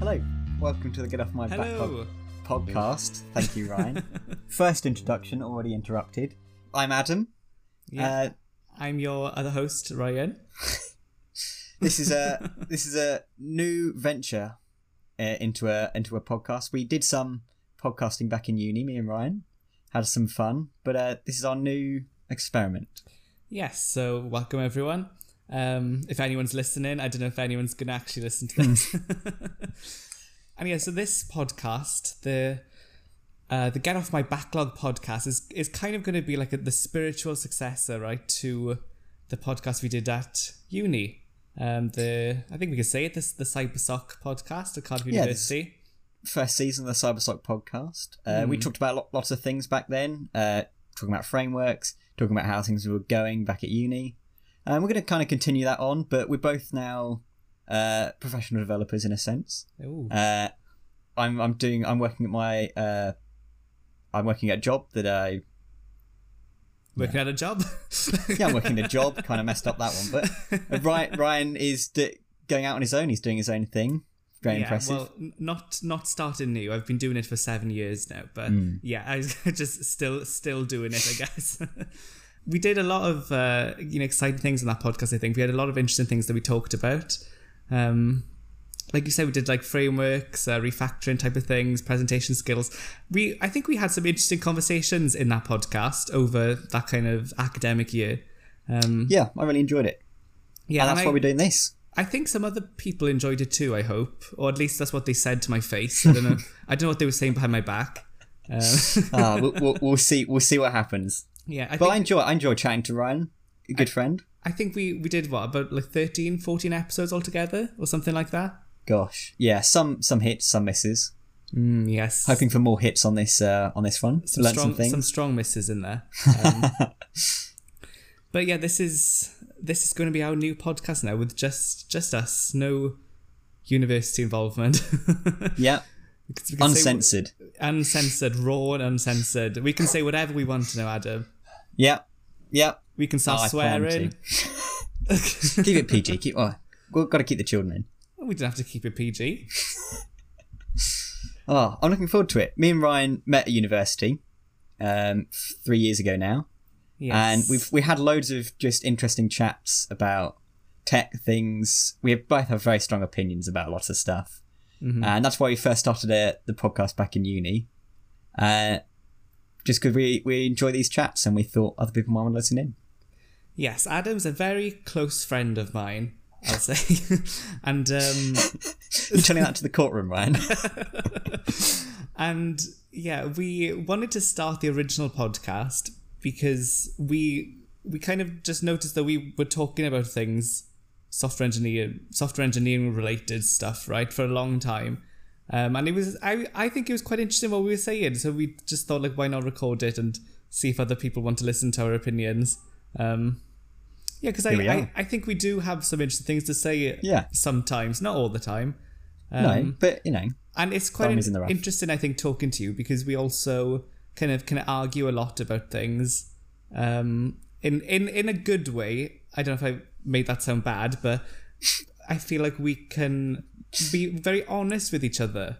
Hello, welcome to the Get Off My Back podcast. Thank you, Ryan. First introduction already interrupted. I'm Adam. Yeah. I'm your other host, Ryan. This is a new venture into a podcast. We did some podcasting back in uni, me and Ryan had some fun, but this is our new experiment. Yes, so welcome everyone. If anyone's listening, I don't know if anyone's going to actually listen to this. And yeah, so this podcast, the Get Off My Backlog podcast, is kind of going to be like the spiritual successor, right, to the podcast we did at uni. I think we could say it, the CyberSoc podcast at Cardiff University. First season of the CyberSoc podcast. We talked about lots of things back then, talking about frameworks, talking about how things were going back at uni. We're going to kind of continue that on, but we're both now professional developers in a sense. I'm working at a job. Yeah, I'm working at a job. Kind of messed up that one, but Ryan is going out on his own. He's doing his own thing. Very impressive. Well, not starting new. I've been doing it for 7 years now, but yeah, I was just still doing it, I guess. We did a lot of exciting things on that podcast. I think we had a lot of interesting things that we talked about. Like you said, we did like frameworks, refactoring type of things, presentation skills. I think we had some interesting conversations in that podcast over that kind of academic year. Yeah, I really enjoyed it. Yeah, and that's why we're doing this. I think some other people enjoyed it too, I hope. Or at least that's what they said to my face. I don't know. I don't know what they were saying behind my back. We'll see what happens. Yeah, I enjoy chatting to Ryan, a good friend. I think we did about like 13, 14 episodes altogether or something like that. Gosh, yeah, some hits, some misses. Yes, hoping for more hits on this one. Some strong misses in there. But yeah, this is going to be our new podcast now with just us, no university involvement. Yeah. Uncensored, raw and uncensored. We can say whatever we want to now, Adam. Yeah. We can start swearing. Keep it PG. We've got to keep the children in. We don't have to keep it PG. I'm looking forward to it. Me and Ryan met at university 3 years ago now. Yes. And we had loads of just interesting chats about tech things. We both have very strong opinions about lots of stuff. Mm-hmm. And that's why we first started the podcast back in uni. Just because we enjoy these chats and we thought other people might want to listen in. Yes, Adam's a very close friend of mine, I'll say. And you're turning that to the courtroom, Ryan. And yeah, we wanted to start the original podcast because we kind of just noticed that we were talking about things, software engineering related stuff, right, for a long time, and it was I think it was quite interesting what we were saying, so we just thought, like, why not record it and see if other people want to listen to our opinions. Yeah, because I think we do have some interesting things to say. Yeah, sometimes, not all the time. No, but and it's quite interesting, I think, talking to you, because we also kind of argue a lot about things, in a good way. I don't know if I made that sound bad, but I feel like we can be very honest with each other.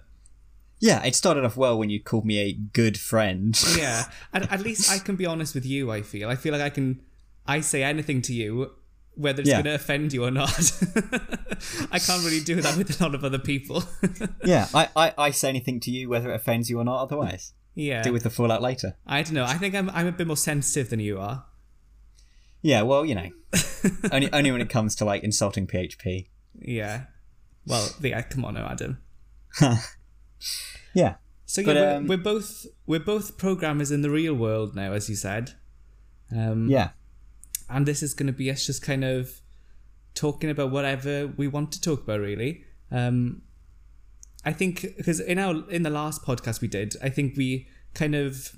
Yeah, it started off well when you called me a good friend. Yeah, at least I can be honest with you, I feel. I feel like I say anything to you, whether it's going to offend you or not. I can't really do that with a lot of other people. Yeah, I say anything to you, whether it offends you or not otherwise. Yeah. Deal with the fallout later. I don't know. I think I'm a bit more sensitive than you are. Yeah, well, only when it comes to, like, insulting PHP. Yeah. Well, yeah, come on now, Adam. Yeah. So, yeah, we're both programmers in the real world now, as you said. Yeah. And this is going to be us just kind of talking about whatever we want to talk about, really. I think, because in the last podcast we did, I think we kind of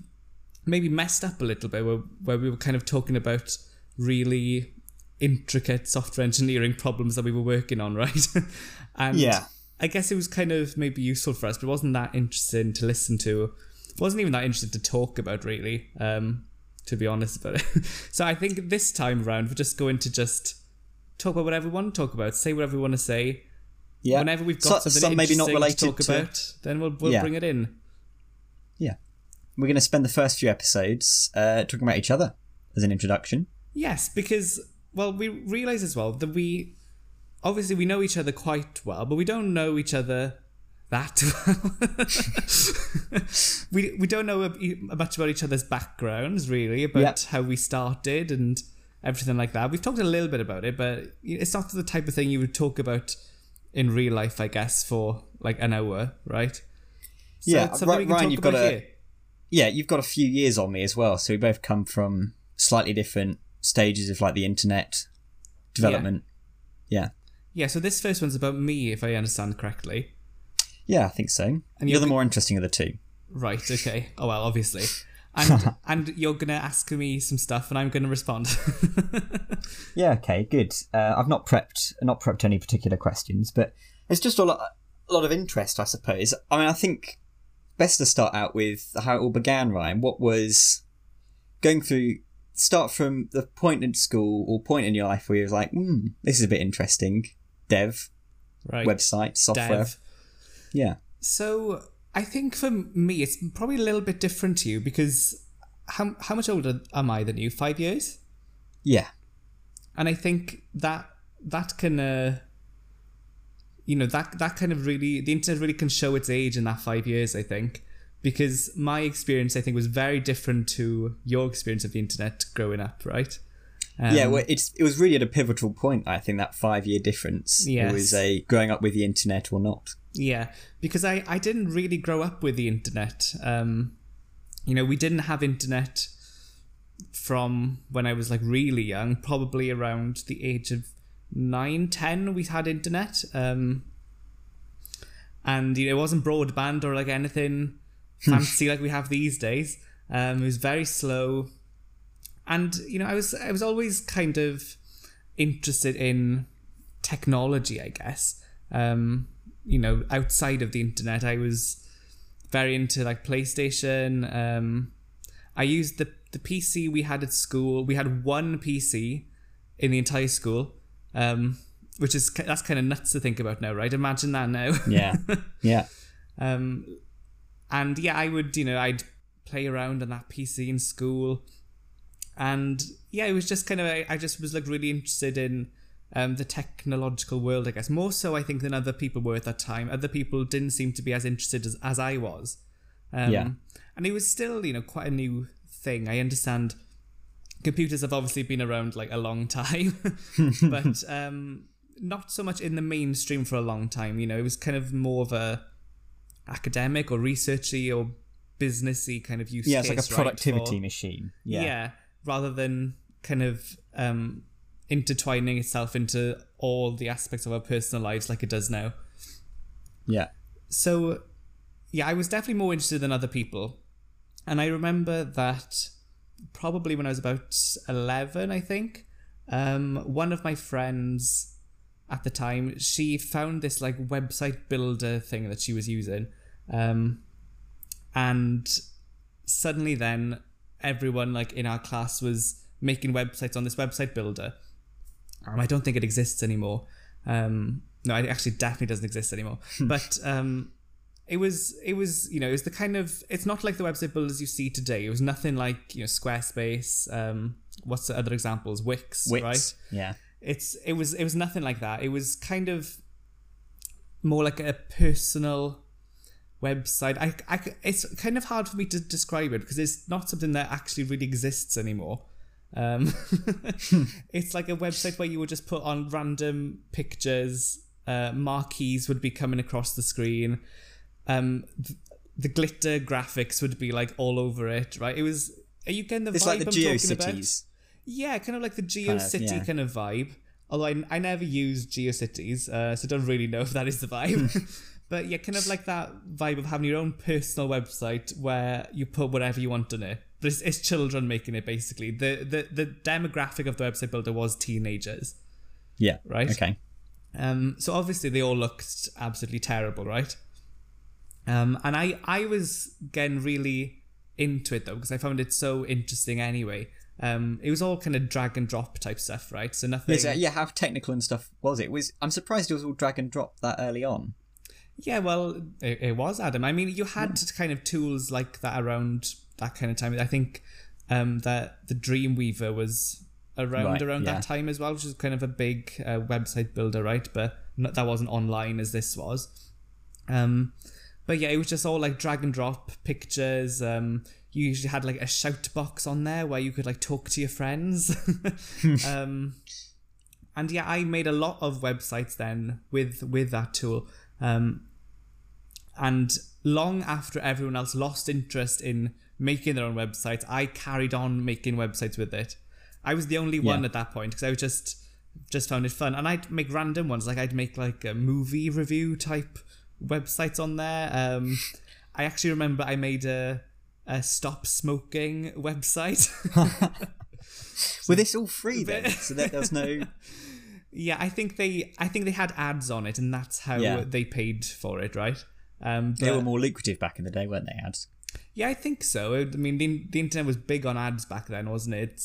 maybe messed up a little bit where we were kind of talking about really intricate software engineering problems that we were working on, right? And yeah, I guess it was kind of maybe useful for us, but it wasn't that interesting to listen to. It wasn't even that interesting to talk about, really, to be honest about it. So I think this time around, we're just going to just talk about what everyone talk about, say whatever we want to say. Yeah. Whenever we've got something maybe not related to talk about, then we'll bring it in. Yeah. We're going to spend the first few episodes talking about each other as an introduction. Yes, because, well, we realise as well that we... Obviously, we know each other quite well, but we don't know each other that well. we don't know much about each other's backgrounds, really, about how we started and everything like that. We've talked a little bit about it, but it's not the type of thing you would talk about in real life, I guess, for like an hour, right? So yeah, right, Ryan, you've got you've got a few years on me as well, so we both come from slightly different stages of like the internet development. Yeah. Yeah, so this first one's about me, if I understand correctly. Yeah, I think so. And you're the more interesting of the two. Right, okay. Oh, well, obviously. And you're going to ask me some stuff, and I'm going to respond. Yeah, okay, good. I've not prepped any particular questions, but it's just a lot of interest, I suppose. I mean, I think best to start out with how it all began, Ryan. What was going through... Start from the point in school or point in your life where you was like, this is a bit interesting. Dev, right. Website, software. Dev. Yeah. So I think for me, it's probably a little bit different to you because how much older am I than you? 5 years? Yeah. And I think that can, that kind of really, the internet really can show its age in that 5 years, I think. Because my experience, I think, was very different to your experience of the internet growing up, right? It was really at a pivotal point, I think, that 5 year difference. Yes. It was a growing up with the internet or not. Yeah, because I didn't really grow up with the internet. We didn't have internet from when I was like really young, probably around the age of 9, 10, we had internet. And it wasn't broadband or like anything fancy like we have these days. It was very slow, and I was always kind of interested in technology, I guess. Outside of the internet, I was very into like PlayStation. I used the PC we had at school. We had one PC in the entire school, which is that's kind of nuts to think about now, right? Imagine that now. Yeah. And yeah, I would, I'd play around on that PC in school. And yeah, it was just kind of, I just was like really interested in the technological world, I guess. More so, I think, than other people were at that time. Other people didn't seem to be as interested as I was. And it was still, quite a new thing. I understand computers have obviously been around like a long time, but not so much in the mainstream for a long time. It was kind of more of a academic or researchy or businessy kind of use case. Yeah, it's like a productivity machine. Yeah, rather than kind of intertwining itself into all the aspects of our personal lives like it does now. Yeah. So, yeah, I was definitely more interested than other people. And I remember that probably when I was about 11, I think, one of my friends... at the time, she found this like website builder thing that she was using. And suddenly then everyone like in our class was making websites on this website builder. I don't think it exists anymore. No, it actually definitely doesn't exist anymore. But it was the kind of, it's not like the website builders you see today. It was nothing like, Squarespace, what's the other examples? Wix, right? Yeah. It was nothing like that. It was kind of more like a personal website. It's kind of hard for me to describe it because it's not something that actually really exists anymore. It's like a website where you would just put on random pictures. Marquees would be coming across the screen. The glitter graphics would be like all over it, right? It was. Are you getting the vibe I'm talking about? It's like the GeoCities. Yeah, kind of like the GeoCity kind of vibe. Although I never used GeoCities, so I don't really know if that is the vibe. But yeah, kind of like that vibe of having your own personal website where you put whatever you want on it. But it's children making it, basically. The demographic of the website builder was teenagers. Yeah. Right? Okay. So obviously they all looked absolutely terrible, right? And I was getting really into it, though, because I found it so interesting anyway. It was all kind of drag and drop type stuff, right? So nothing. Yeah, how technical and stuff was it? I'm surprised it was all drag and drop that early on. Yeah, well, it was, Adam. I mean, you had kind of tools like that around that kind of time. I think that the Dreamweaver was around that time as well, which is kind of a big website builder, right? But that wasn't online as this was. But yeah, it was just all like drag and drop pictures. You usually had like a shout box on there where you could like talk to your friends. And yeah, I made a lot of websites then with that tool. And long after everyone else lost interest in making their own websites, I carried on making websites with it. I was the only one at that point because I was just found it fun. And I'd make random ones. Like I'd make like a movie review type websites on there. I actually remember I made a stop smoking website. Were this all free then? So that there's no... Yeah, I think they had ads on it, and that's how they paid for it, right? They were more lucrative back in the day, weren't they, ads? Yeah, I think so. I mean, the internet was big on ads back then, wasn't it?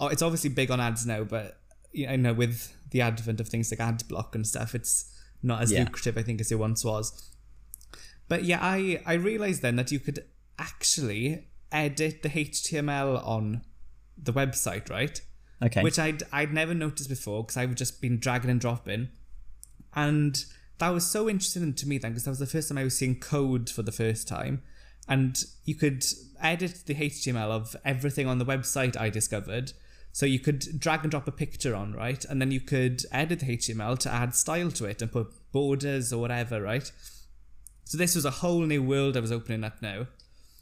It's obviously big on ads now, but you know, with the advent of things like AdBlock and stuff, it's not as lucrative, I think, as it once was. But yeah, I realised then that you could actually edit the HTML on the website, right? Okay. Which I'd never noticed before because I've just been dragging and dropping. And that was so interesting to me then because that was the first time I was seeing code for the first time. And you could edit the HTML of everything on the website, I discovered. So you could drag and drop a picture on, right? And then you could edit the HTML to add style to it and put borders or whatever, right? So this was a whole new world I was opening up now.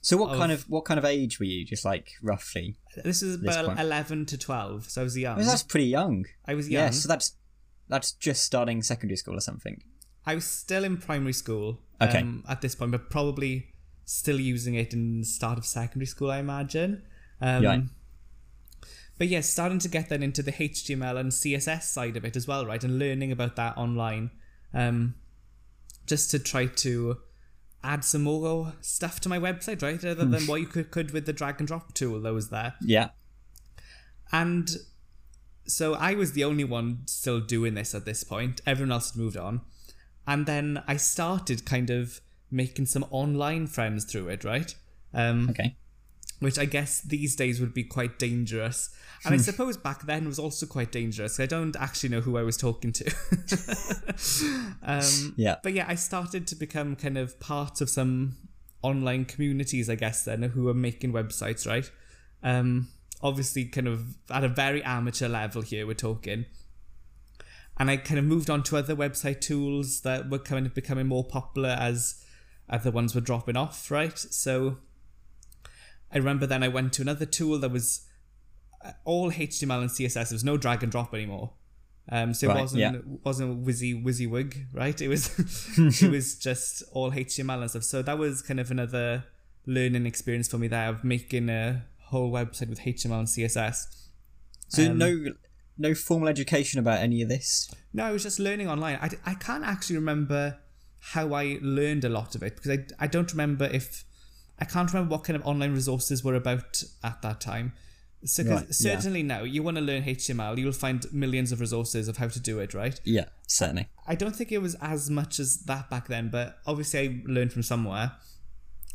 So what kind of age were you, just like roughly? This is about 11 to 12, so I was young. I mean, that's pretty young. I was young. Yeah, so that's just starting secondary school or something. I was still in primary school at this point, but probably still using it in the start of secondary school, I imagine. But yeah, starting to get then into the HTML and CSS side of it as well, right? And learning about that online, just to try to add some more stuff to my website, right? Other than what you could with the drag and drop tool that was there. Yeah. And so I was the only one still doing this at this point. Everyone else had moved on. And then I started kind of making some online friends through it, right? Which I guess these days would be quite dangerous. And I suppose back then was also quite dangerous. I don't actually know who I was talking to. But yeah, I started to become kind of part of some online communities, I guess, then, who were making websites, right? Obviously, kind of at a very amateur level here, we're talking. And I kind of moved on to other website tools that were kind of becoming more popular as other ones were dropping off, right? So I remember then I went to another tool that was all HTML and CSS. There was no drag and drop anymore. So it wasn't WYSIWYG, right? It was it was just all HTML and stuff. So that was kind of another learning experience for me there of making a whole website with HTML and CSS. So no formal education about any of this? No, I was just learning online. I can't actually remember how I learned a lot of it because I don't remember if... I can't remember what kind of online resources were about at that time. So certainly now, you want to learn HTML, you'll find millions of resources of how to do it, right? Yeah, certainly. I don't think it was as much as that back then, but obviously I learned from somewhere.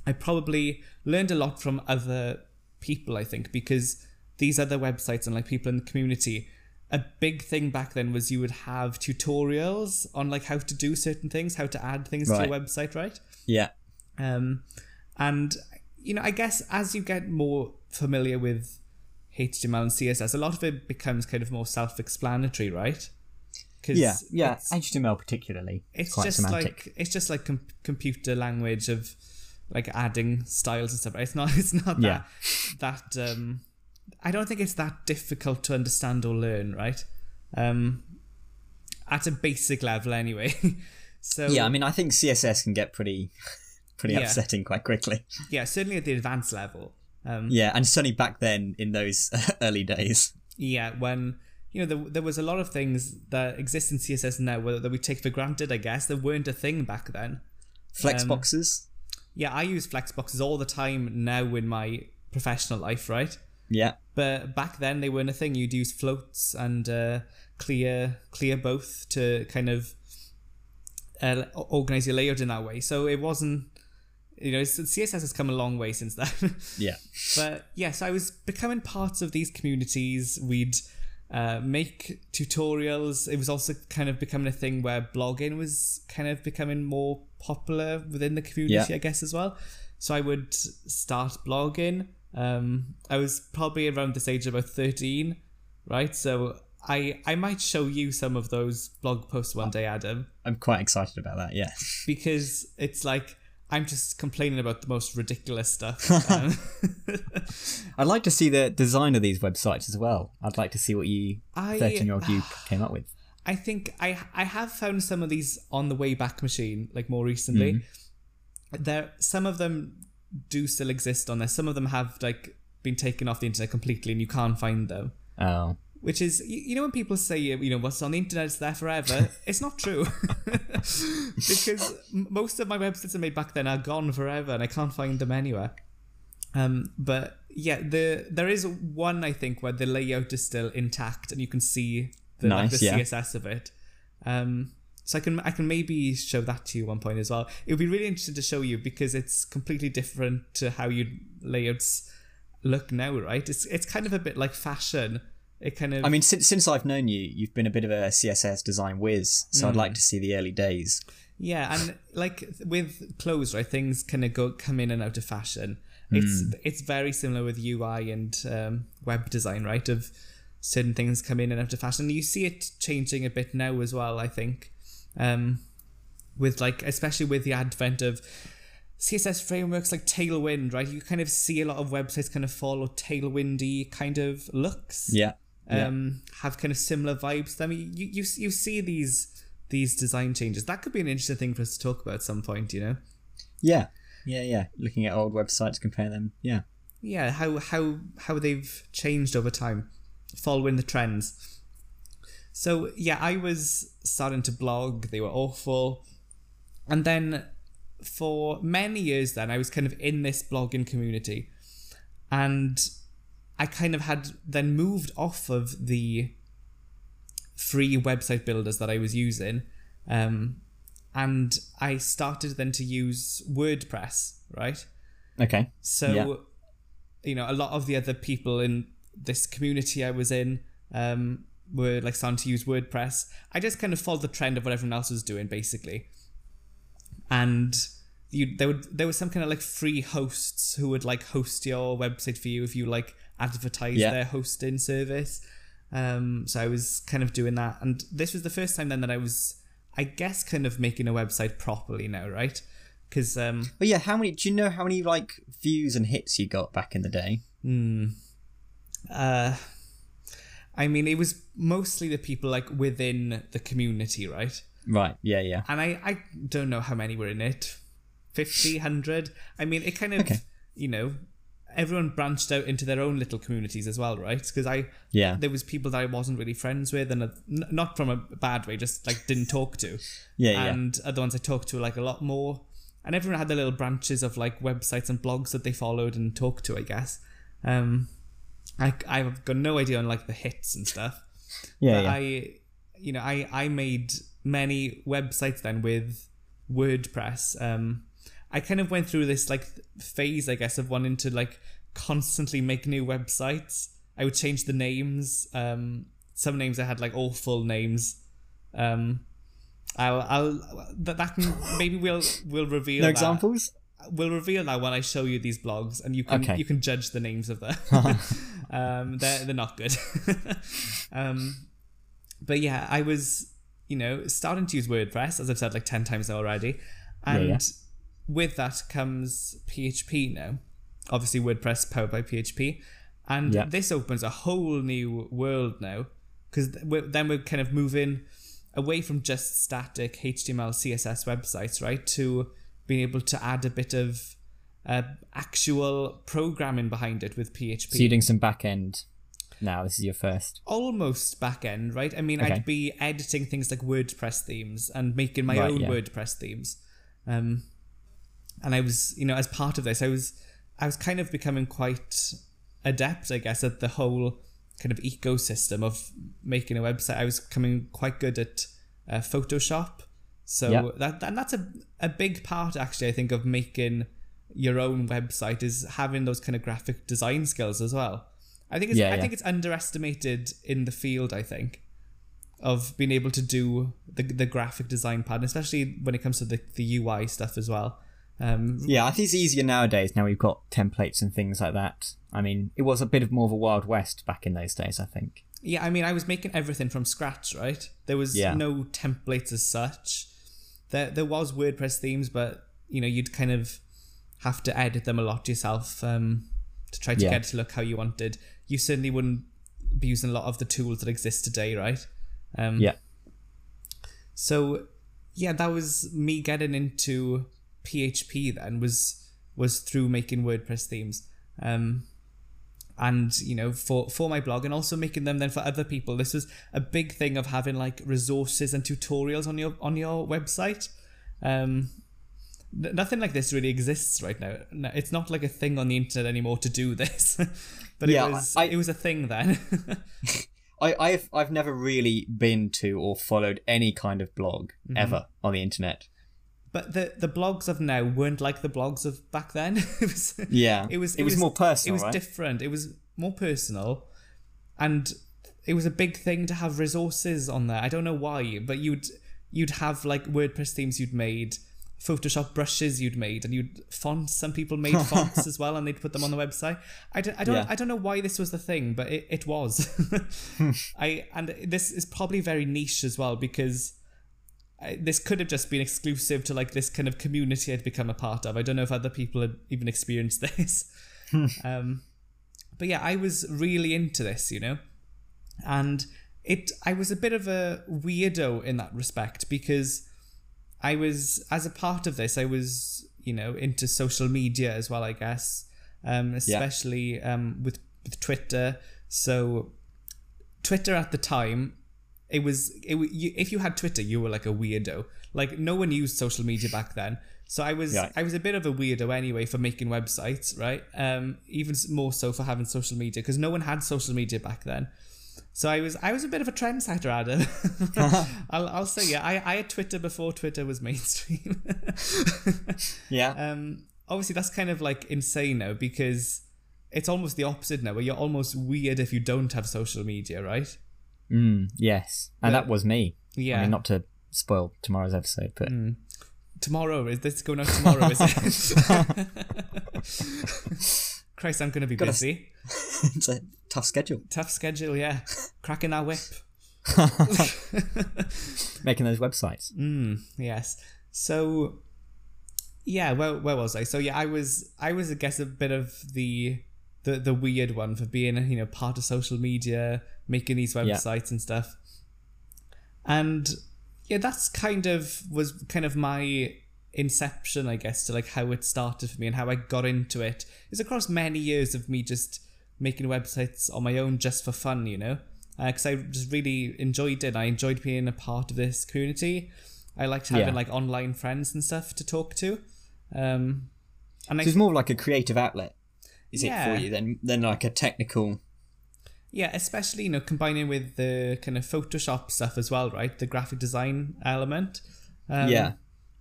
I probably learned a lot from other people, I think, because these other websites and like people in the community, a big thing back then was you would have tutorials on like how to do certain things, how to add things to your website, right? Yeah. And, you know, I guess as you get more familiar with HTML and CSS, a lot of it becomes kind of more self-explanatory, right? Yeah, HTML particularly. It's quite semantic. It's just like computer language of like adding styles and stuff. It's not that I don't think it's that difficult to understand or learn, right? At a basic level anyway. So yeah, I mean, I think CSS can get pretty upsetting quite quickly. Yeah, certainly at the advanced level. And certainly back then in those early days. Yeah, when, you know, there was a lot of things that exist in CSS now that we take for granted, I guess, that weren't a thing back then. Flexboxes? Yeah, I use flexboxes all the time now in my professional life, right? Yeah. But back then they weren't a thing. You'd use floats and clear both to kind of organize your layout in that way. So it wasn't, you know, CSS has come a long way since then. Yeah. But yeah, so I was becoming part of these communities. We'd make tutorials. It was also kind of becoming a thing where blogging was kind of becoming more popular within the community, yeah. I guess, as well. So I would start blogging. I was probably around this age, about 13, right? So I might show you some of those blog posts one day, Adam. I'm quite excited about that, yeah. Because it's like, I'm just complaining about the most ridiculous stuff. I'd like to see the design of these websites as well. I'd like to see what you, 13-year-old you, came up with. I think I have found some of these on the Wayback Machine, like more recently. Mm-hmm. Some of them do still exist on there. Some of them have like been taken off the internet completely, and you can't find them. Oh. Which is, you know, when people say, you know, what's on the internet is there forever, it's not true. Because most of my websites I made back then are gone forever and I can't find them anywhere. But yeah, there is one, I think, where the layout is still intact and you can see the, nice, like, the yeah. CSS of it. So I can maybe show that to you at one point as well. It would be really interesting to show you because it's completely different to how your layouts look now, right? It's kind of a bit like fashion. It kind of... I mean, since I've known you, you've been a bit of a CSS design whiz, so I'd like to see the early days. Yeah, and like with clothes, right, things kind of come in and out of fashion. It's very similar with UI and web design, right, of certain things come in and out of fashion. You see it changing a bit now as well, I think, with like, especially with the advent of CSS frameworks like Tailwind, right? You kind of see a lot of websites kind of follow Tailwind-y kind of looks. Yeah. Have kind of similar vibes. I mean, you see these design changes. That could be an interesting thing for us to talk about at some point, you know? Yeah. Looking at old websites, compare them. Yeah. Yeah, how they've changed over time, following the trends. So yeah, I was starting to blog. They were awful, and then for many years, then I was kind of in this blogging community, and I kind of had then moved off of the free website builders that I was using, and I started then to use WordPress, right? Okay. So, you know, a lot of the other people in this community I was in were like starting to use WordPress. I just kind of followed the trend of what everyone else was doing, basically. And there were some kind of like free hosts who would like host your website for you if you like advertise their hosting service. So I was kind of doing that, and this was the first time then that I was, I guess, kind of making a website properly now, right? Because but yeah, do you know how many like views and hits you got back in the day? I mean, it was mostly the people like within the community, right? Right, yeah. And I don't know how many were in it. 50, 100? I mean, it kind of, you know, everyone branched out into their own little communities as well, right? Because there was people that I wasn't really friends with, and not from a bad way, just like didn't talk to. And other ones I talked to like a lot more. And everyone had their little branches of like websites and blogs that they followed and talked to, I guess. I've got no idea on like the hits and stuff. But I made many websites then with WordPress. I kind of went through this like phase, I guess, of wanting to like constantly make new websites. I would change the names. Some names I had like awful names. Maybe we'll reveal. No examples? We'll reveal that when I show you these blogs, and you can judge the names of them. They're not good. But yeah, I was, you know, starting to use WordPress, as I've said like 10 times now already. And with that comes PHP now. Obviously, WordPress powered by PHP. And this opens a whole new world now, because then we're kind of moving away from just static HTML, CSS websites, right, to being able to add a bit of actual programming behind it with PHP. So you're doing some back-end. Now, this is your first. Almost back end, right? I mean, I'd be editing things like WordPress themes and making my own WordPress themes. And I was, you know, as part of this, I was kind of becoming quite adapt, I guess, at the whole kind of ecosystem of making a website. I was coming quite good at Photoshop. So yep. that's a big part, actually, I think, of making your own website is having those kind of graphic design skills as well. I think it's, I think it's underestimated in the field, I think, of being able to do the graphic design part, especially when it comes to the UI stuff as well. Yeah, I think it's easier nowadays. Now we've got templates and things like that. I mean, it was a bit of more of a Wild West back in those days, I think. Yeah, I mean, I was making everything from scratch, right? There was no templates as such. There was WordPress themes, but, you know, you'd kind of have to edit them a lot yourself to try to get it to look how you wanted. You certainly wouldn't be using a lot of the tools that exist today, right? So, yeah, that was me getting into PHP then was through making WordPress themes. And, you know, for my blog and also making them then for other people. This was a big thing of having like resources and tutorials on your website. Nothing like this really exists right now. No, it's not like a thing on the internet anymore to do this, but it was a thing then. I've never really been to or followed any kind of blog ever on the internet. But the blogs of now weren't like the blogs of back then. It was more personal. It was different. It was more personal, and it was a big thing to have resources on there. I don't know why, but you'd have like WordPress themes you'd made, Photoshop brushes you'd made, and you'd fonts. Some people made fonts as well, and they'd put them on the website. I don't know why this was the thing, but it was. And this is probably very niche as well, because this could have just been exclusive to like this kind of community I'd become a part of. I don't know if other people had even experienced this. But yeah, I was really into this, you know, and I was a bit of a weirdo in that respect, because I was, as a part of this, I was, you know, into social media as well, I guess, especially with Twitter. So Twitter at the time, if you had Twitter, you were like a weirdo. Like, no one used social media back then. So I was a bit of a weirdo anyway for making websites, right? Even more so for having social media, because no one had social media back then. So I was a bit of a trendsetter, Adam. I'll say, yeah, I had Twitter before Twitter was mainstream. Obviously, that's kind of like insane now, because it's almost the opposite now, where you're almost weird if you don't have social media, right? Yes, and that was me. Yeah, I mean, not to spoil tomorrow's episode, but tomorrow is this going out tomorrow? Is it? Christ, I'm going to be busy. It's a tough schedule. Yeah, cracking that whip, making those websites. Yes. So, yeah, where was I? So yeah, I was, I guess, a bit of the weird one for being, you know, part of social media, making these websites and stuff. And yeah, that's kind of my inception, I guess, to like how it started for me and how I got into it. It's across many years of me just making websites on my own just for fun, you know, because I just really enjoyed it. I enjoyed being a part of this community. I liked having like online friends and stuff to talk to. And so it's more like a creative outlet, is it, for you than like a technical. Yeah, especially, you know, combining with the kind of Photoshop stuff as well, right? The graphic design element. Yeah,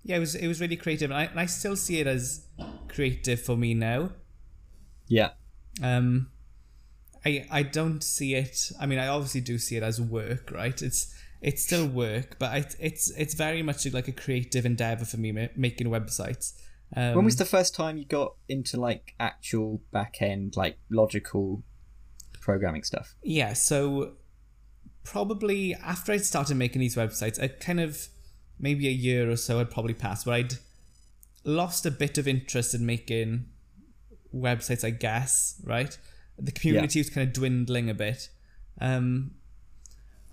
it was really creative, and I still see it as creative for me now. Yeah. I don't see it. I mean, I obviously do see it as work, right? It's still work, but it's very much like a creative endeavor for me, making websites. When was the first time you got into like actual back end, like logical programming stuff? Yeah, so probably after I'd started making these websites, I kind of maybe a year or so had probably passed where I'd lost a bit of interest in making websites, I guess, right? The community was kind of dwindling a bit. And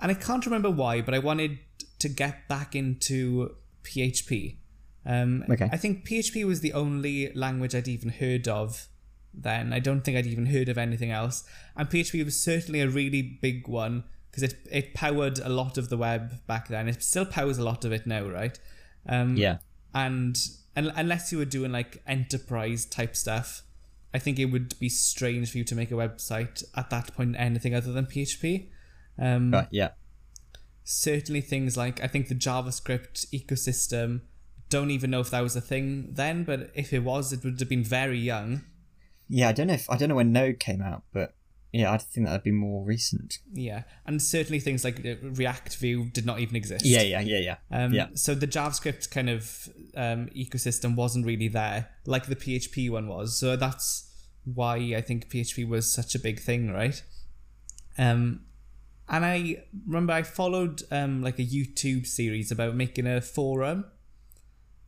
I can't remember why, but I wanted to get back into PHP. Okay. I think PHP was the only language I'd even heard of then. I don't think I'd even heard of anything else. And PHP was certainly a really big one, because it powered a lot of the web back then. It still powers a lot of it now, right? And unless you were doing like enterprise type stuff, I I think it would be strange for you to make a website at that point in anything other than PHP. Yeah. Certainly things like, I think the JavaScript ecosystem, don't even know if that was a thing then, but if it was, it would have been very young. Yeah, I don't know when Node came out, but yeah, I think that would be more recent. Yeah, and certainly things like React, Vue did not even exist. Yeah. So the JavaScript kind of ecosystem wasn't really there, like the PHP one was. So that's why I think PHP was such a big thing, right? And I remember I followed like a YouTube series about making a forum.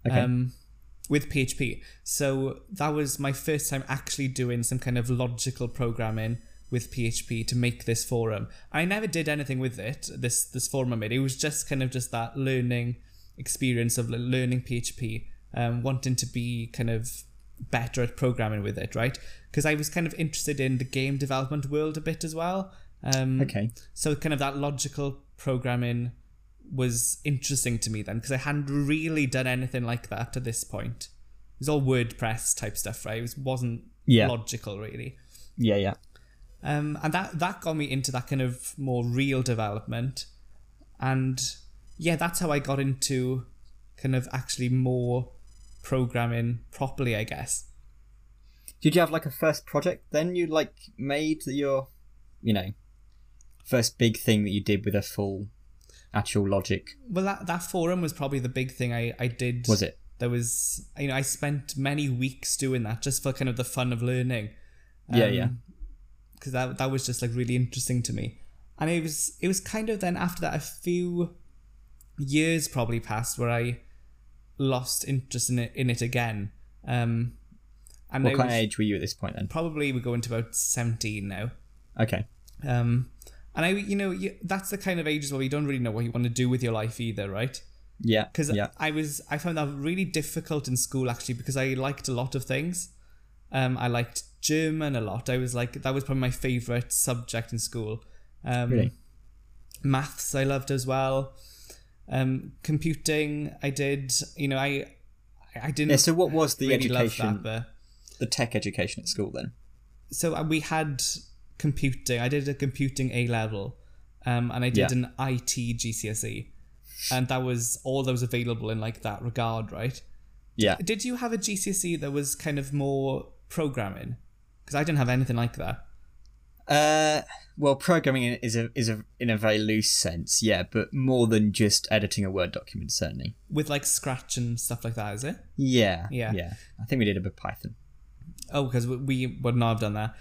Okay. With PHP. So that was my first time actually doing some kind of logical programming with PHP to make this forum. I never did anything with it, this forum I made. It was just kind of just that learning experience of learning PHP, wanting to be kind of better at programming with it, right? Because I was kind of interested in the game development world a bit as well. Okay. So kind of that logical programming was interesting to me then, because I hadn't really done anything like that up to this point. It was all WordPress type stuff, right? It wasn't logical, really. Yeah. And that got me into that kind of more real development. And yeah, that's how I got into kind of actually more programming properly, I guess. Did you have like a first project then you like made that your, you know, first big thing that you did with a full actual logic? Well, that forum was probably the big thing I did. Was it? There was, you know, I spent many weeks doing that just for kind of the fun of learning. Yeah. Because that was just like really interesting to me. And it was kind of then after that, a few years probably passed where I lost interest in it again. And what kind of age were you at this point then? Probably we're going to about 17 now. Okay. And I, you know, that's the kind of ages where you don't really know what you want to do with your life either, right? Yeah. Because I found that really difficult in school actually, because I liked a lot of things. I liked German a lot. I was like, that was probably my favourite subject in school. Really? Maths I loved as well. Computing I did. You know, I didn't. Yeah. So what was the really education? The tech education at school then? So we had computing. I did a computing A-level, and I did an IT GCSE, and that was all that was available in like that regard, right? Yeah. Did you have a GCSE that was kind of more programming? Because I didn't have anything like that. Well, programming is in a very loose sense, yeah, but more than just editing a Word document, certainly. With like Scratch and stuff like that, is it? Yeah. I think we did a bit of Python. Oh, because we would not have done that.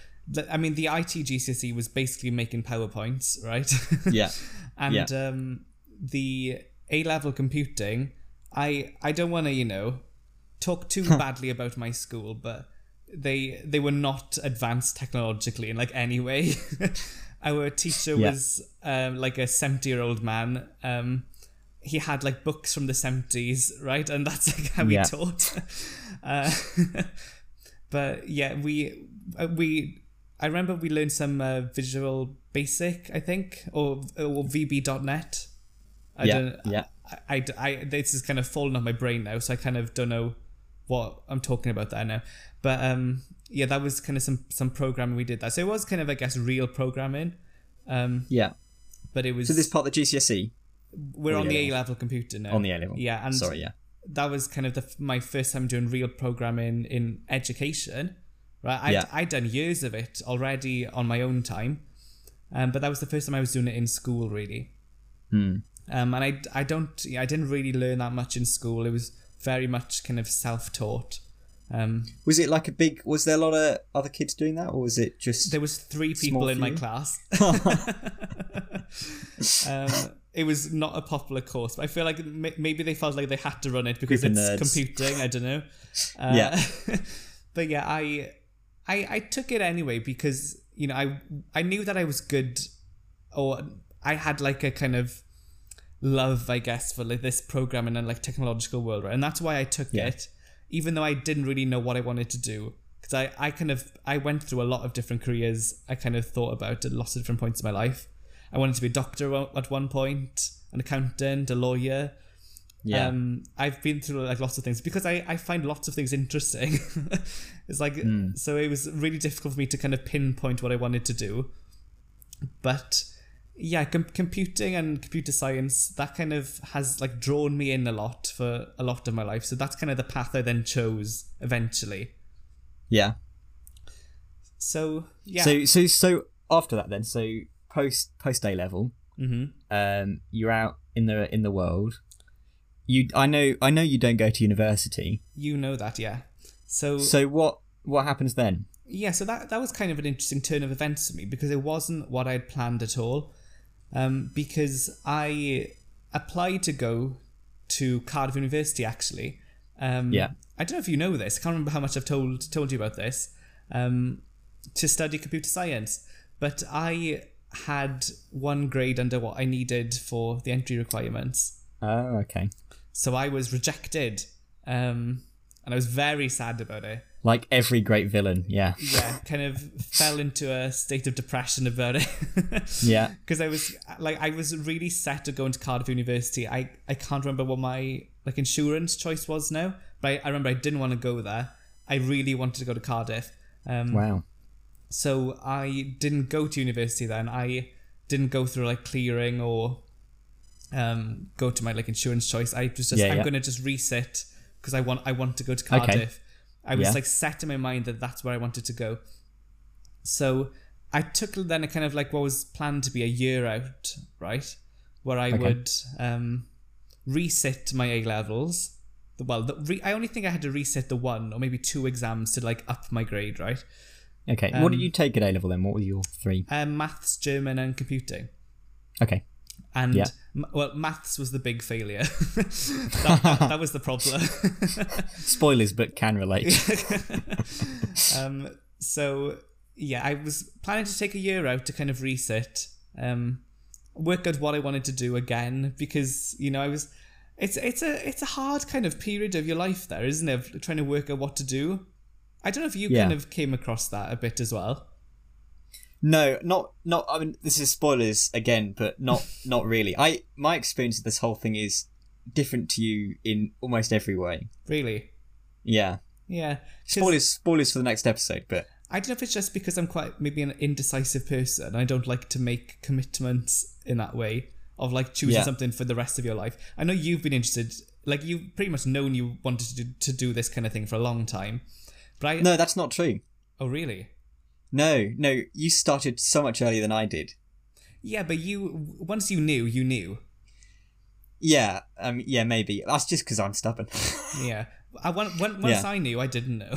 I mean, the IT GCSE was basically making PowerPoints, right? Yeah. And the A-level computing, I don't want to, you know, talk too badly about my school, but they were not advanced technologically in like any way. Our teacher was like a 70-year-old man. He had like books from the 70s, right? And that's like how he taught. But yeah, I remember we learned some Visual Basic, I think, or VB.net. This is kind of fallen off my brain now, so I kind of don't know what I'm talking about there now. But that was kind of some programming we did that. So it was kind of, I guess, real programming. But it was. So this part of the GCSE. We're on the A-level computer now. On the A-level. Yeah. And that was kind of my first time doing real programming in education. Right, I'd done years of it already on my own time, but that was the first time I was doing it in school, really. And I didn't really learn that much in school. It was very much kind of self-taught. Was it like was there a lot of other kids doing that, or was it just? There was 3 people in my class. It was not a popular course, but I feel like maybe they felt like they had to run it because it's computing. I don't know. But yeah, I took it anyway because, you know, I knew that I was good, or I had like a kind of love, I guess, for like this programming and like technological world, right? And that's why I took it, even though I didn't really know what I wanted to do, because I went through a lot of different careers. I kind of thought about at lots of different points in my life. I wanted to be a doctor at one point, an accountant, a lawyer, Yeah. I've been through like lots of things because I find lots of things interesting. It's like, so it was really difficult for me to kind of pinpoint what I wanted to do. But yeah, computing and computer science, that kind of has like drawn me in a lot for a lot of my life. So that's kind of the path I then chose eventually. Yeah. So yeah. So after that then, so post A level, you're out in the world. I know you don't go to university. You know that, yeah. So what happens then? Yeah, so that was kind of an interesting turn of events for me because it wasn't what I had planned at all. Because I applied to go to Cardiff University, actually. Yeah. I don't know if you know this. I can't remember how much I've told you about this. To study computer science. But I had one grade under what I needed for the entry requirements. Oh, okay. So I was rejected. And I was very sad about it. Like every great villain, yeah. Yeah, kind of fell into a state of depression about it. Yeah. Because I was really set to go into Cardiff University. I can't remember what my like insurance choice was now, but I remember I didn't want to go there. I really wanted to go to Cardiff. Wow. So I didn't go to university then. I didn't go through like clearing or go to my like insurance choice. I was just I'm going to just resit because I want to go to Cardiff. Okay. I was like set in my mind that that's where I wanted to go. So I took then a kind of like what was planned to be a year out, right, where I would resit my A levels. Well, I only think I had to resit the one or maybe two exams to like up my grade, right? Okay. What did you take at A level then? What were your three? Maths, German, and computing. Okay. And well, maths was the big failure. that was the problem. Spoilers, but can relate. So yeah, I was planning to take a year out to kind of reset, work out what I wanted to do again because you know I was. It's a hard kind of period of your life there, isn't it? Trying to work out what to do. I don't know if you kind of came across that a bit as well. No, not. I mean, this is spoilers again, but not really. My experience of this whole thing is different to you in almost every way. Really? Yeah. Yeah. Spoilers for the next episode, but I don't know if it's just because I'm quite maybe an indecisive person. I don't like to make commitments in that way of like choosing something for the rest of your life. I know you've been interested, like you've pretty much known you wanted to do this kind of thing for a long time. But no, that's not true. Oh, really? No, you started so much earlier than I did. Yeah, but once you knew, you knew. Yeah, yeah, maybe. That's just because I'm stubborn. Yeah. Once I knew, I didn't know.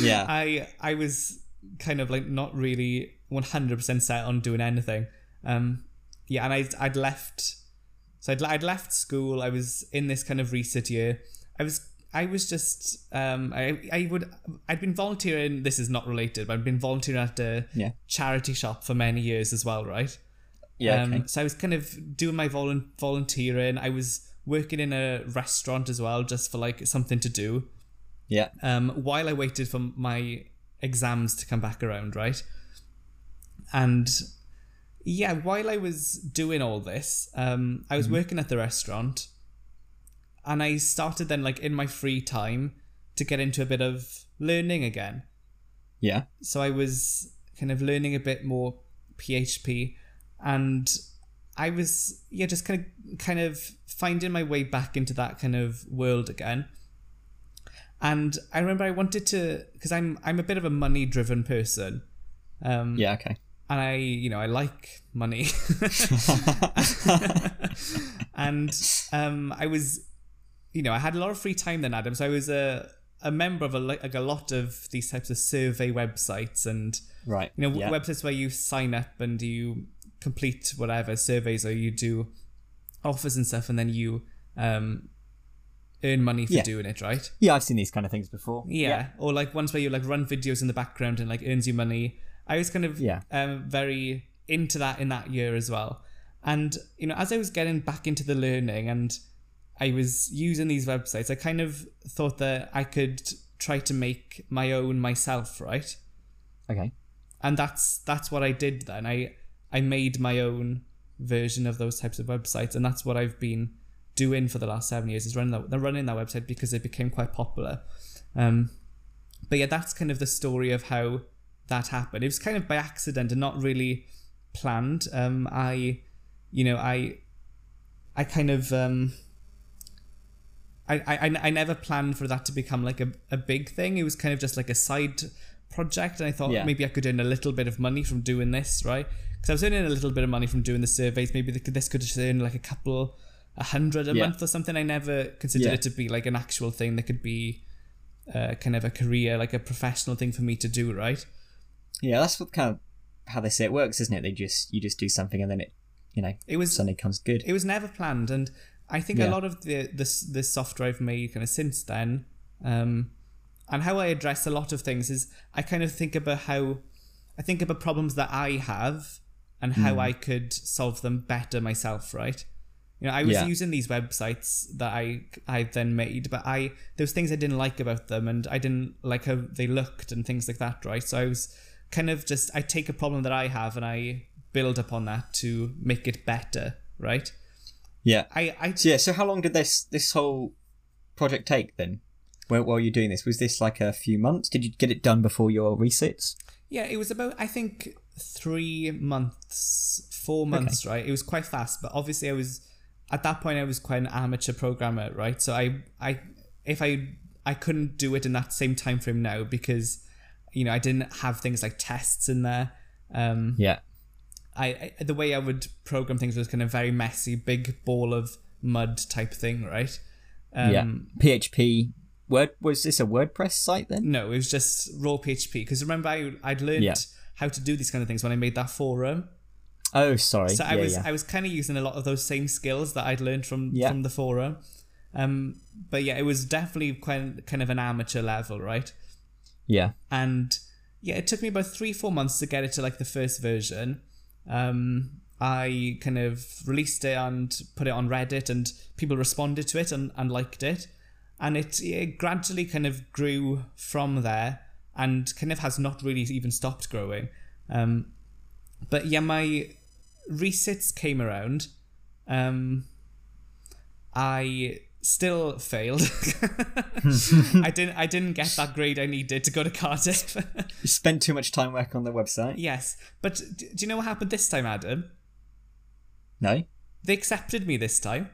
Yeah. I was kind of like not really 100% set on doing anything. Yeah, and I'd left. So I'd left school. I was in this kind of resit year. I was just I'd been volunteering. This is not related, but I'd been volunteering at a charity shop for many years as well, right? Yeah. Okay. So I was kind of doing my volunteering. I was working in a restaurant as well, just for like something to do. Yeah. While I waited for my exams to come back around, right? And yeah, while I was doing all this, I was working at the restaurant, and I started then like in my free time to get into a bit of learning again. Yeah. So I was kind of learning a bit more PHP, and I was just kind of finding my way back into that kind of world again. And I remember I wanted to, because I'm a bit of a money driven person. Yeah. Okay. And I like money. And I was, I had a lot of free time then, Adam. So I was a member of a lot of these types of survey websites and, websites where you sign up and you complete whatever surveys or you do offers and stuff, and then you earn money for doing it, right? Yeah, I've seen these kind of things before. Yeah. Or like ones where you like run videos in the background and like earns you money. I was kind of very into that in that year as well. And, as I was getting back into the learning and I was using these websites, I kind of thought that I could try to make my own myself, right? Okay. And that's what I did then. I made my own version of those types of websites, and that's what I've been doing for the last 7 years is running that website because it became quite popular. But yeah, that's kind of the story of how that happened. It was kind of by accident and not really planned. I never planned for that to become like a big thing. It was kind of just like a side project, and I thought maybe I could earn a little bit of money from doing this, right? Because I was earning a little bit of money from doing the surveys. Maybe this could just earn like a hundred a month or something. I never considered it to be like an actual thing that could be kind of a career, like a professional thing for me to do, right? Yeah, that's what kind of how they say it works, isn't it? You just do something and then it suddenly comes good. It was never planned, and I think a lot of the software I've made kind of since then, and how I address a lot of things is I kind of think about how I think about problems that I have and how I could solve them better myself, right? You know, I was using these websites that I then made, but there was things I didn't like about them, and I didn't like how they looked and things like that, right? So I was kind of just, I take a problem that I have and I build upon that to make it better, right? Yeah. So how long did this whole project take then? While you're doing this, was this like a few months? Did you get it done before your resits? Yeah, it was about, I think, 4 months, right? It was quite fast, but obviously at that point I was quite an amateur programmer, right? So I couldn't do it in that same time frame now because, you know, I didn't have things like tests in there. The way I would program things was kind of very messy, big ball of mud type thing, right? PHP. Was this a WordPress site then? No, it was just raw PHP. Because remember, I'd learned how to do these kind of things when I made that forum. Oh, sorry. So I was kind of using a lot of those same skills that I'd learned from the forum. But yeah, it was definitely quite kind of an amateur level, right? Yeah. And yeah, it took me about 3-4 months to get it to like the first version. I kind of released it and put it on Reddit, and people responded to it and liked it. And it gradually kind of grew from there, and kind of has not really even stopped growing. But yeah, my resits came around. I still failed. I didn't get that grade I needed to go to Cardiff. You spent too much time working on the website. Yes, but do you know what happened this time, Adam? No. They accepted me this time.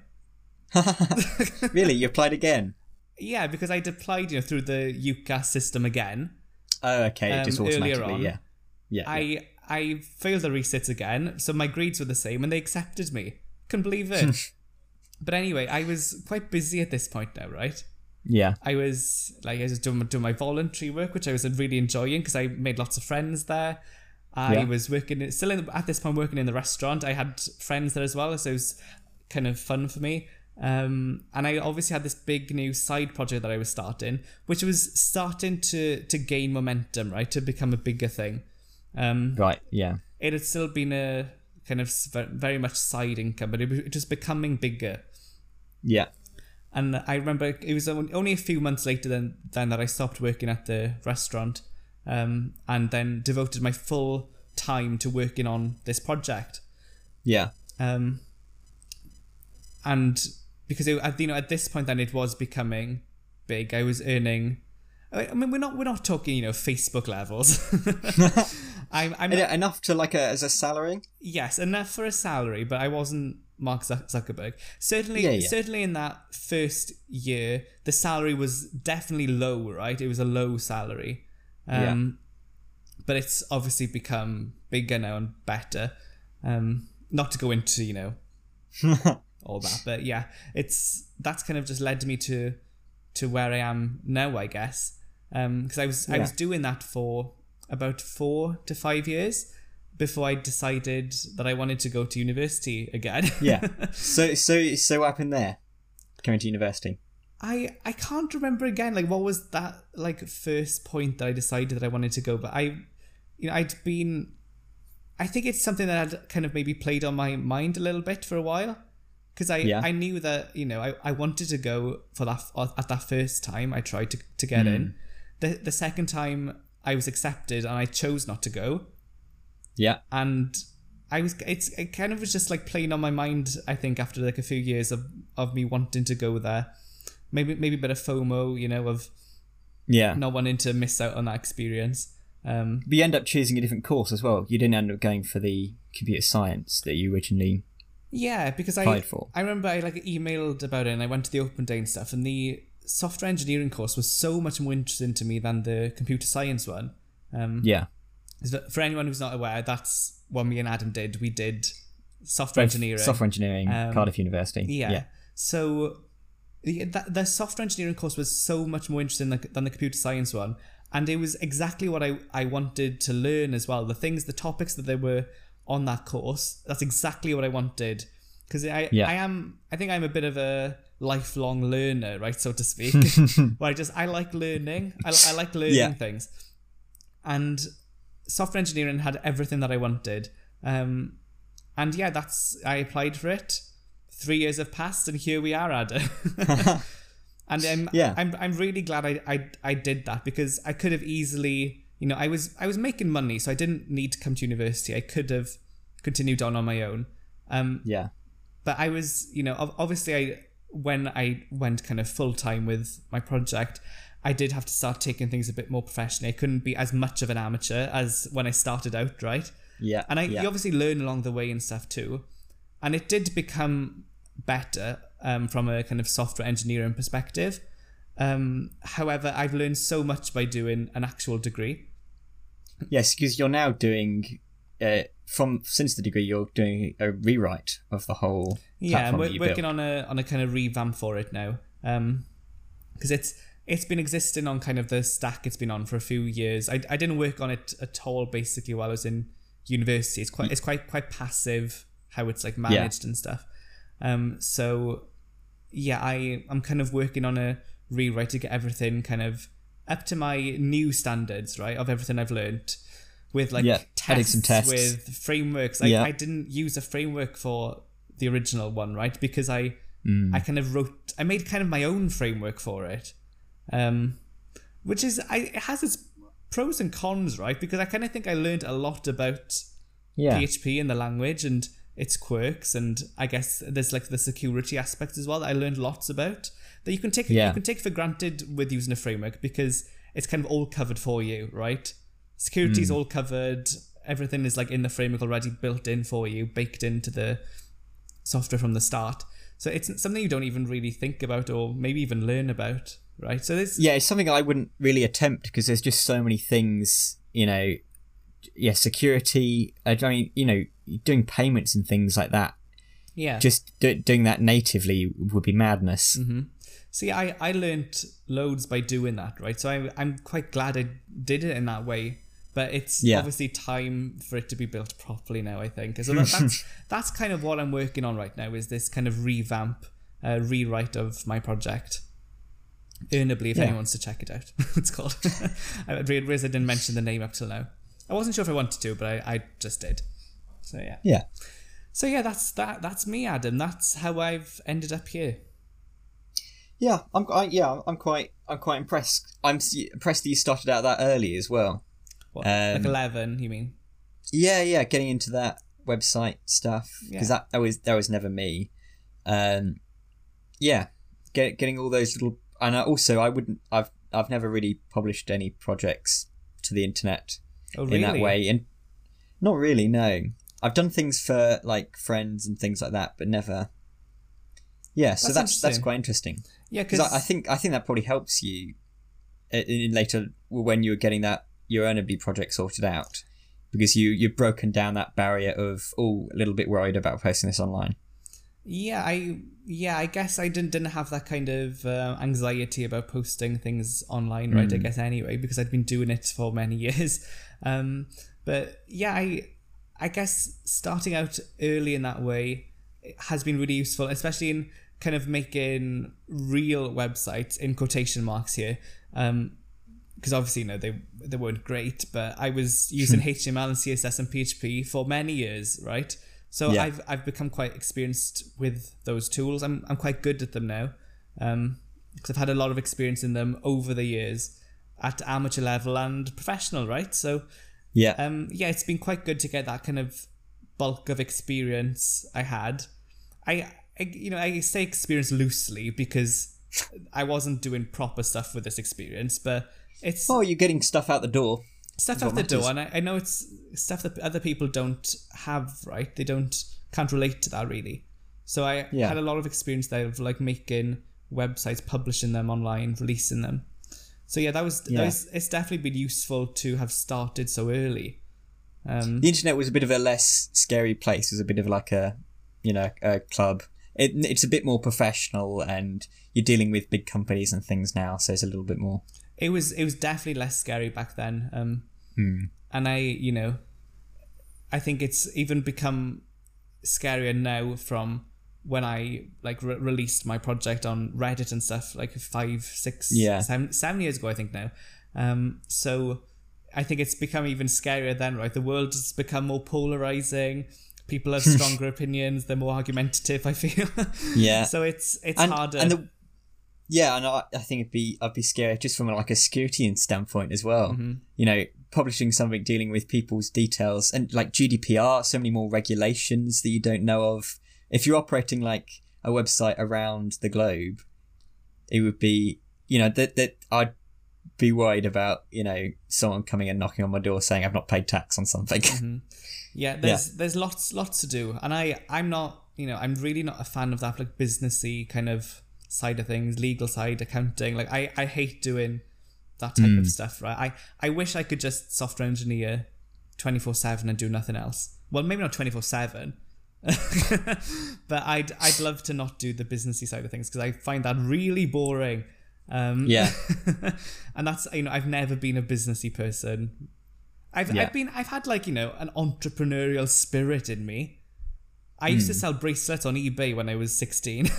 Really? You applied again? Yeah, because I'd applied, you know, through the UCAS system again. Oh, okay. It just automatically, earlier on, I failed the resits again, so my grades were the same, and they accepted me. Couldn't believe it. But anyway, I was quite busy at this point now, right? Yeah. I was doing my voluntary work, which I was really enjoying because I made lots of friends there. I was working in the restaurant. I had friends there as well, so it was kind of fun for me. And I obviously had this big new side project that I was starting, which was starting to gain momentum, right? To become a bigger thing. Right, yeah. It had still been a kind of very much side income, but it was becoming bigger. Yeah. And I remember it was only a few months later than that I stopped working at the restaurant, and then devoted my full time to working on this project. Yeah. And because at this point then it was becoming big. I was earning. I mean, we're not talking, you know, Facebook levels. I'm not, enough to like as a salary. Yes, enough for a salary, but I wasn't Mark Zuckerberg. Certainly in that first year, the salary was definitely low. Right, it was a low salary. But it's obviously become bigger now and better. Not to go into, you know. All that, but yeah, that's kind of just led me to where I am now, I guess, because I was doing that for about 4 to 5 years before I decided that I wanted to go to university again. Yeah. So what happened there? Coming to university. I can't remember again. Like, what was that like first point that I decided that I wanted to go? But I think it's something that had kind of maybe played on my mind a little bit for a while. Because I knew that, you know, I wanted to go for that at that first time I tried to get in. The second time I was accepted and I chose not to go. Yeah. And it kind of was just like playing on my mind, I think, after like a few years of me wanting to go there. Maybe a bit of FOMO, you know, of not wanting to miss out on that experience. But you end up choosing a different course as well. You didn't end up going for the computer science that you originally because applied for. I remember I like emailed about it and I went to the open day and stuff, and the software engineering course was so much more interesting to me than the computer science one. For anyone who's not aware, that's what me and Adam did. We did software engineering. Software engineering, Cardiff University. Yeah. So the software engineering course was so much more interesting than the computer science one. And it was exactly what I wanted to learn as well. The topics that they were on that course, that's exactly what I wanted. Because I think I'm a bit of a lifelong learner, right, so to speak. Where I like learning. I like learning things. And software engineering had everything that I wanted. I applied for it. 3 years have passed and here we are, Adam. And I'm really glad I did that, because I could have easily, you know, I was making money, so I didn't need to come to university. I could have continued on my own. But I was, you know, obviously when I went kind of full time with my project, I did have to start taking things a bit more professionally. I couldn't be as much of an amateur as when I started out, right? Yeah. And you obviously learn along the way and stuff too. And it did become better from a kind of software engineering perspective. However, I've learned so much by doing an actual degree. Yes, because you're now doing, since the degree, you're doing a rewrite of the whole platform that you built. Yeah, I'm working on a kind of revamp for it now. Because it's been existing on kind of the stack it's been on for a few years. I didn't work on it at all, basically, while I was in university. It's quite passive how it's like managed and stuff. I'm kind of working on a rewrite to get everything kind of up to my new standards, right, of everything I've learned, with like tests with frameworks. I didn't use a framework for the original one, right, because I made kind of my own framework for it, which is it has its pros and cons, right, because I kind of think I learned a lot about PHP and the language and its quirks, and I guess there's like the security aspect as well that I learned lots about that you can take for granted with using a framework, because it's kind of all covered for you, right? Security is all covered. Everything is like in the framework already, built in for you, baked into the software from the start. So it's something you don't even really think about or maybe even learn about, right? So it's something I wouldn't really attempt, because there's just so many things, you know. Yeah, security. I mean, you know, doing payments and things like that. Yeah. Just doing that natively would be madness. Mm-hmm. See, I learnt loads by doing that, right? So I'm quite glad I did it in that way. But it's obviously time for it to be built properly now, I think. So that's kind of what I'm working on right now, is this kind of revamp, rewrite of my project. Earnably, if anyone wants to check it out. It's called. I realised I didn't mention the name up till now. I wasn't sure if I wanted to, but I just did. So yeah. So that's me, Adam. That's how I've ended up here. Yeah, I'm quite impressed. I'm impressed that you started out that early as well. What, like 11, you mean? Yeah, getting into that website stuff, because that was never me. Getting all those little, and I've never really published any projects to the internet. Oh, really? In that way, and not really. No, I've done things for like friends and things like that, but never. Yeah, so that's quite interesting. Yeah, because I think that probably helps you in later when you're getting that your Earnably project sorted out, because you've broken down that barrier of a little bit worried about posting this online. Yeah, I guess I didn't have that kind of anxiety about posting things online, right? I guess anyway, because I'd been doing it for many years. I guess starting out early in that way has been really useful, especially in kind of making real websites in quotation marks here, because obviously, you know, they weren't great, but I was using HTML and CSS and PHP for many years, right? So I've become quite experienced with those tools. I'm quite good at them now, because I've had a lot of experience in them over the years, at amateur level and professional, right? So it's been quite good to get that kind of bulk of experience I had. I say experience loosely because I wasn't doing proper stuff with this experience, but it's... Oh, you're getting stuff out the door. Stuff out the door, and I know it's stuff that other people don't have, right? They can't relate to that, really. So I had a lot of experience there of, like, making websites, publishing them online, releasing them. So yeah, it's definitely been useful to have started so early. The internet was a bit of a less scary place. It was a bit of like a club. It's a bit more professional, and you're dealing with big companies and things now, so it's a little bit more... It was definitely less scary back then. And I think it's even become scarier now from when I released my project on Reddit and stuff, like 7 years ago, I think now. So I think it's become even scarier then, right? The world has become more polarizing. People have stronger opinions. They're more argumentative, I feel. Yeah. So it's harder. I think I'd be scared just from a security standpoint as well. Mm-hmm. You know, publishing something, dealing with people's details, and like GDPR, so many more regulations that you don't know of. If you're operating like a website around the globe, it would be, that I'd be worried about, someone coming and knocking on my door saying I've not paid tax on something. Mm-hmm. Yeah, there's lots to do, and I'm not, I'm really not a fan of that businessy kind of side of things, legal side, accounting. I hate doing that type of stuff, right? I wish I could just software engineer 24/7 and do nothing else. Well, maybe not 24/7, but I'd love to not do the businessy side of things because I find that really boring. And that's, I've never been a businessy person. I've had an entrepreneurial spirit in me. I used to sell bracelets on eBay when I was 16.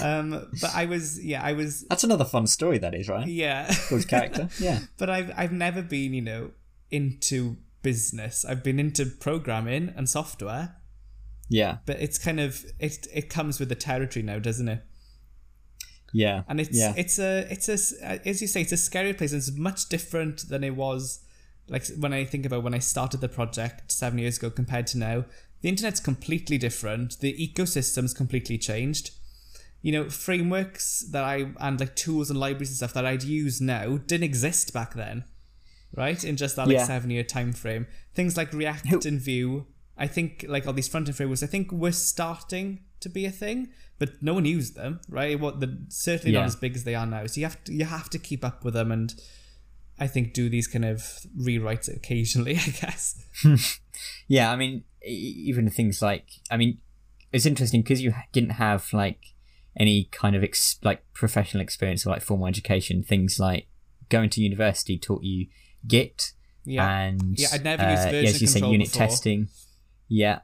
But I was... That's another fun story, that is, right? Yeah. Good character, yeah. But I've never been, into business. I've been into programming and software. Yeah. But it's kind of... It comes with the territory now, doesn't it? Yeah. And it's a as you say, it's a scary place. It's much different than it was... Like when I think about when I started the project 7 years ago compared to now, the internet's completely different. The ecosystem's completely changed. Frameworks that tools and libraries and stuff that I'd use now didn't exist back then, right? In just that 7 year time frame, things like React and Vue, I think all these front end frameworks, I think were starting to be a thing, but no one used them, right? Certainly not as big as they are now. So you have to keep up with them and. I think do these kind of rewrites occasionally, I guess. Yeah, I mean, even things it's interesting because you didn't have any kind of professional experience or formal education. Things like going to university taught you Git. Yeah. And yeah, I'd never used version as you say, unit before. Testing. Yeah,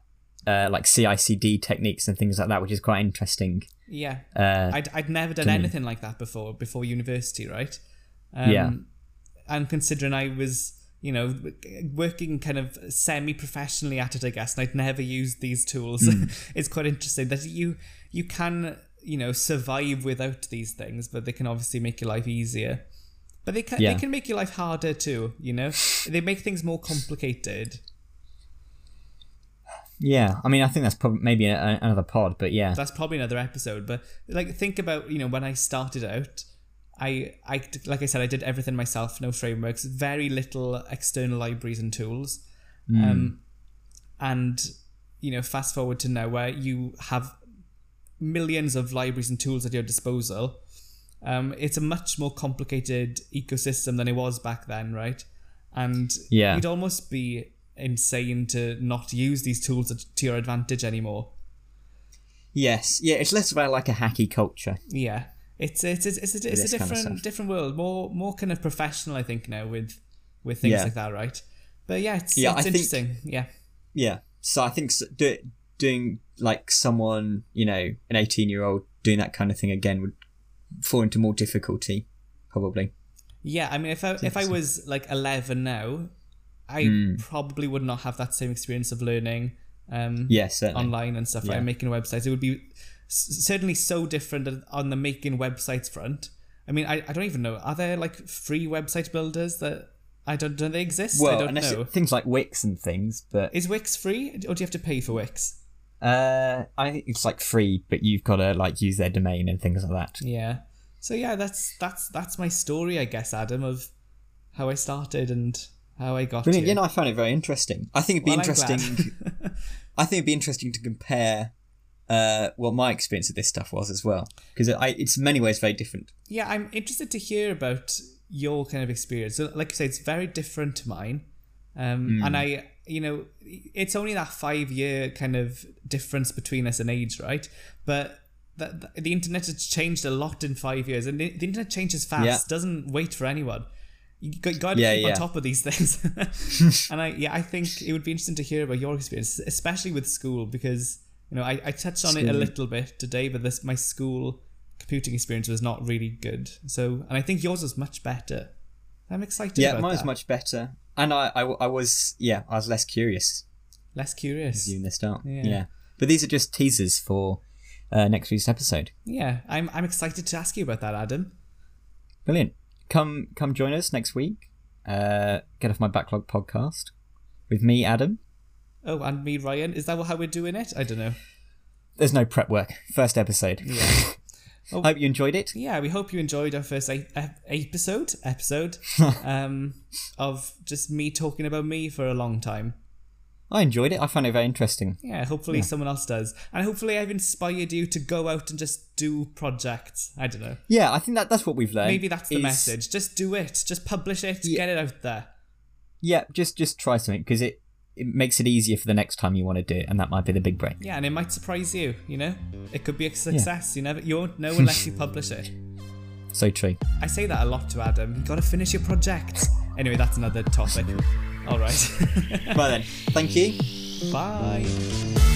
CICD techniques and things like that, which is quite interesting. Yeah, I'd never done anything like that before university, right? Yeah. And considering I was, working kind of semi-professionally at it, I guess, and I'd never used these tools. It's quite interesting that you can, survive without these things, but they can obviously make your life easier. But they can make your life harder too, They make things more complicated. Yeah, I mean, I think that's probably maybe another pod, but yeah. That's probably another episode, but think about, when I started out, I like I said, I did everything myself, no frameworks, very little external libraries and tools. And, fast forward to now where you have millions of libraries and tools at your disposal. It's a much more complicated ecosystem than it was back then, right? And it'd almost be insane to not use these tools to your advantage anymore. Yes. Yeah, it's less about a hacky culture. Yeah. It's a different world, more kind of professional, I think, now with things like that, right? But it's interesting. So I think doing someone, an 18-year-old doing that kind of thing again would fall into more difficulty, probably. Yeah, I mean, if I was 11 now, I probably would not have that same experience of learning online and stuff like making websites. It would be certainly so different on the making websites front. I mean, I don't even know. Are there free website builders that I don't. Do they exist? Well, I don't know. Things like Wix and things, but is Wix free, or do you have to pay for Wix? I think it's like free, but you've got to like use their domain and things like that. Yeah. So yeah, that's my story, I guess, Adam, of how I started and how I got. Brilliant. You know, I found it very interesting. I think it'd be interesting. I think it'd be interesting to compare. Well, my experience of this stuff was as well, because it's in many ways very different. Yeah, I'm interested to hear about your kind of experience. So, like you say, it's very different to mine. And I, you know, it's only that 5-year kind of difference between us in age, right? But the internet has changed a lot in 5 years, and the internet changes fast, doesn't wait for anyone. You got to keep on top of these things. And I think it would be interesting to hear about your experience, especially with school, because... You know, I touched on it a little bit today, but my school computing experience was not really good. So, and I think yours was much better. I'm excited about that. Yeah, mine's much better. And I was less curious. Less curious. In the start. Yeah. But these are just teasers for next week's episode. Yeah, I'm excited to ask you about that, Adam. Brilliant. Come join us next week. Get Off My Backlog podcast with me, Adam. Oh, and me, Ryan. Is that how we're doing it? I don't know. There's no prep work. First episode. Yeah. Oh, hope you enjoyed it. Yeah, we hope you enjoyed our first episode of just me talking about me for a long time. I enjoyed it. I found it very interesting. Yeah, hopefully someone else does. And hopefully I've inspired you to go out and just do projects. I don't know. Yeah, I think that's what we've learned. Maybe that's the message. Just do it. Just publish it. Yeah. Get it out there. Yeah, just try something, because it makes it easier for the next time you want to do it, and that might be the big break. Yeah, and it might surprise you, you know? It could be a success. You won't know unless you publish it. So true. I say that a lot to Adam. You got to finish your project. Anyway, that's another topic. All right. Well then, thank you. Bye.